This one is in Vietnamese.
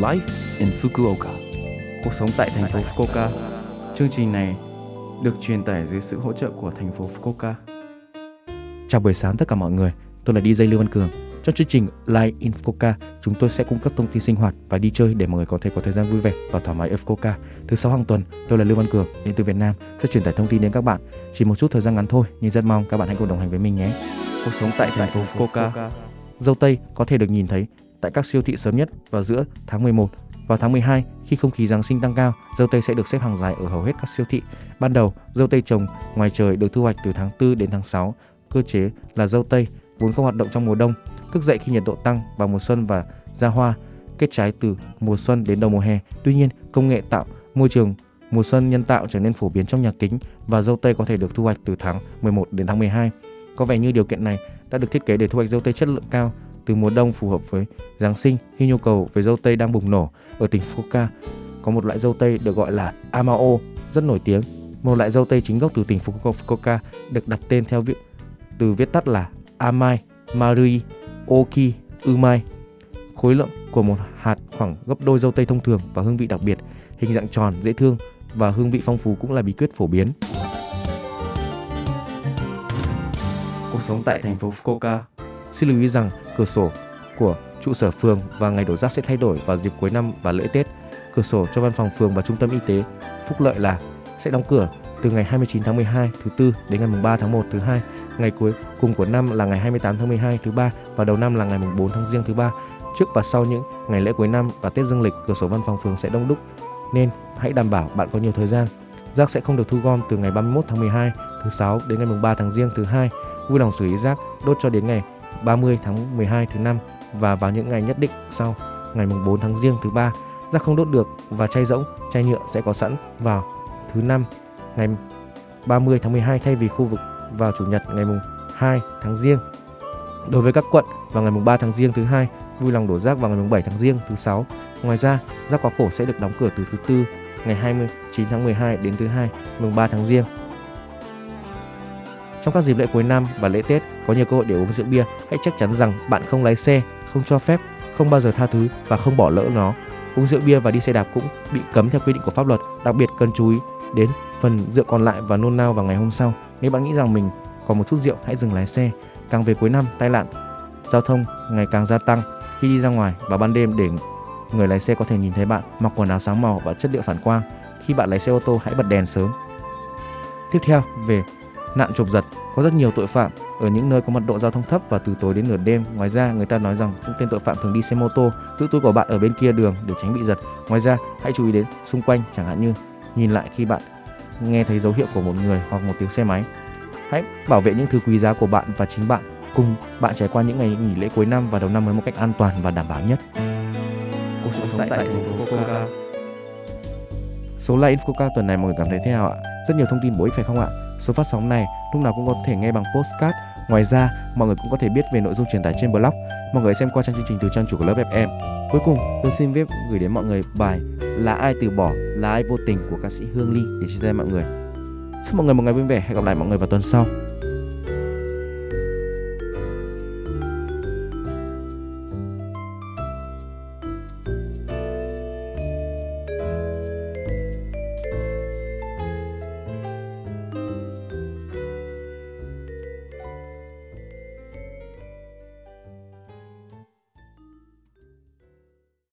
Life in Fukuoka. Cuộc sống tại thành phố Fukuoka. Chương trình này được truyền tải dưới sự hỗ trợ của thành phố Fukuoka. Chào buổi sáng tất cả mọi người, tôi là DJ Lưu Văn Cường. Trong chương trình Live in Fukuoka, chúng tôi sẽ cung cấp thông tin sinh hoạt và đi chơi để mọi người có thể có thời gian vui vẻ và thoải mái ở Fukuoka. Thứ 6 hàng tuần, tôi là Lưu Văn Cường đến từ Việt Nam sẽ truyền tải thông tin đến các bạn. Chỉ một chút thời gian ngắn thôi, nhưng rất mong các bạn hãy cùng đồng hành với mình nhé. Cuộc sống tại thành phố Fukuoka. Dâu tây có thể được nhìn thấy tại các siêu thị sớm nhất vào giữa tháng 11. Vào tháng 12, khi không khí Giáng sinh tăng cao, dâu tây sẽ được xếp hàng dài ở hầu hết các siêu thị. Ban đầu, dâu tây trồng ngoài trời được thu hoạch từ tháng 4 đến tháng 6. Cơ chế là dâu tây vốn không hoạt động trong mùa đông, thức dậy khi nhiệt độ tăng vào mùa xuân và ra hoa, kết trái từ mùa xuân đến đầu mùa hè. Tuy nhiên, công nghệ tạo môi trường mùa xuân nhân tạo trở nên phổ biến trong nhà kính và dâu tây có thể được thu hoạch từ tháng 11 đến tháng 12. Có vẻ như điều kiện này đã được thiết kế để thu hoạch dâu tây chất lượng cao từ mùa đông phù hợp với Giáng sinh khi nhu cầu về dâu tây đang bùng nổ. Ở tỉnh Fukuoka có một loại dâu tây được gọi là Amao rất nổi tiếng. Một loại dâu tây chính gốc từ tỉnh Fukuoka được đặt tên theo từ viết tắt là Amai, Marui, Oki, Umai. Khối lượng của một hạt khoảng gấp đôi dâu tây thông thường và hương vị đặc biệt. Hình dạng tròn, dễ thương và hương vị phong phú cũng là bí quyết phổ biến. Cuộc sống tại thành phố Fukuoka. Xin lưu ý rằng cửa sổ của trụ sở phường và ngày đổ rác sẽ thay đổi vào dịp cuối năm và lễ Tết. Cửa sổ cho văn phòng phường và trung tâm y tế Phúc Lợi là sẽ đóng cửa từ ngày 29 tháng 12 thứ Tư đến ngày 3 tháng 1 thứ Hai. Ngày cuối cùng của năm là ngày 28 tháng 12 thứ Ba và đầu năm là ngày 4 tháng Giêng thứ Ba. Trước và sau những ngày lễ cuối năm và Tết Dương lịch, cửa sổ văn phòng phường sẽ đông đúc nên hãy đảm bảo bạn có nhiều thời gian. Rác sẽ không được thu gom từ ngày 31 tháng 12 thứ Sáu đến ngày 3 tháng Giêng thứ Hai. Vui lòng xử lý rác đốt cho đến ngày 30 tháng 12 thứ Năm và vào những ngày nhất định sau ngày 4 tháng Giêng thứ Ba. Rác không đốt được và chai rỗng, chai nhựa sẽ có sẵn vào thứ Năm ngày 30 tháng 12 thay vì khu vực vào Chủ nhật ngày 2 tháng Giêng. Đối với các quận vào ngày 3 tháng Giêng thứ Hai, vui lòng đổ rác vào ngày 7 tháng Giêng thứ Sáu. Ngoài ra, rác quá khổ sẽ được đóng cửa từ thứ Tư ngày 29 tháng 12 đến thứ Hai, 3 tháng Giêng. Trong các dịp lễ cuối năm và lễ Tết có nhiều cơ hội để uống rượu bia, hãy chắc chắn rằng bạn không lái xe, không cho phép, không bao giờ tha thứ và không bỏ lỡ nó. Uống rượu bia và đi xe đạp cũng bị cấm theo quy định của pháp luật, đặc biệt cần chú ý đến phần rượu còn lại và nôn nao vào ngày hôm sau. Nếu bạn nghĩ rằng mình còn một chút rượu, hãy dừng lái xe. Càng về cuối năm, tai nạn giao thông ngày càng gia tăng khi đi ra ngoài vào ban đêm để người lái xe có thể nhìn thấy bạn mặc quần áo sáng màu và chất liệu phản quang. Khi bạn lái xe ô tô, hãy bật đèn sớm. Tiếp theo, về nạn trộm giật, có rất nhiều tội phạm ở những nơi có mật độ giao thông thấp và từ tối đến nửa đêm. Ngoài ra, người ta nói rằng những tên tội phạm thường đi xe mô tô, giữ túi của bạn ở bên kia đường để tránh bị giật. Ngoài ra, hãy chú ý đến xung quanh, chẳng hạn như nhìn lại khi bạn nghe thấy dấu hiệu của một người hoặc một tiếng xe máy. Hãy bảo vệ những thứ quý giá của bạn và chính bạn, cùng bạn trải qua những ngày nghỉ lễ cuối năm và đầu năm mới một cách an toàn và đảm bảo nhất. Cuộc sống tại thành phố Fukuoka. Số Live in Fukuoka tuần này mọi người cảm thấy thế nào ạ? Rất nhiều thông tin bổ ích phải không ạ? Số phát sóng này lúc nào cũng có thể nghe bằng podcast. Ngoài ra, mọi người cũng có thể biết về nội dung truyền tải trên blog. Mọi người xem qua trang chương trình từ trang chủ của lớp FM. Cuối cùng, tôi xin phép gửi đến mọi người bài Là ai từ bỏ, là ai vô tình của ca sĩ Hương Ly để chia tay mọi người. Chúc mọi người một ngày vui vẻ. Hẹn gặp lại mọi người vào tuần sau.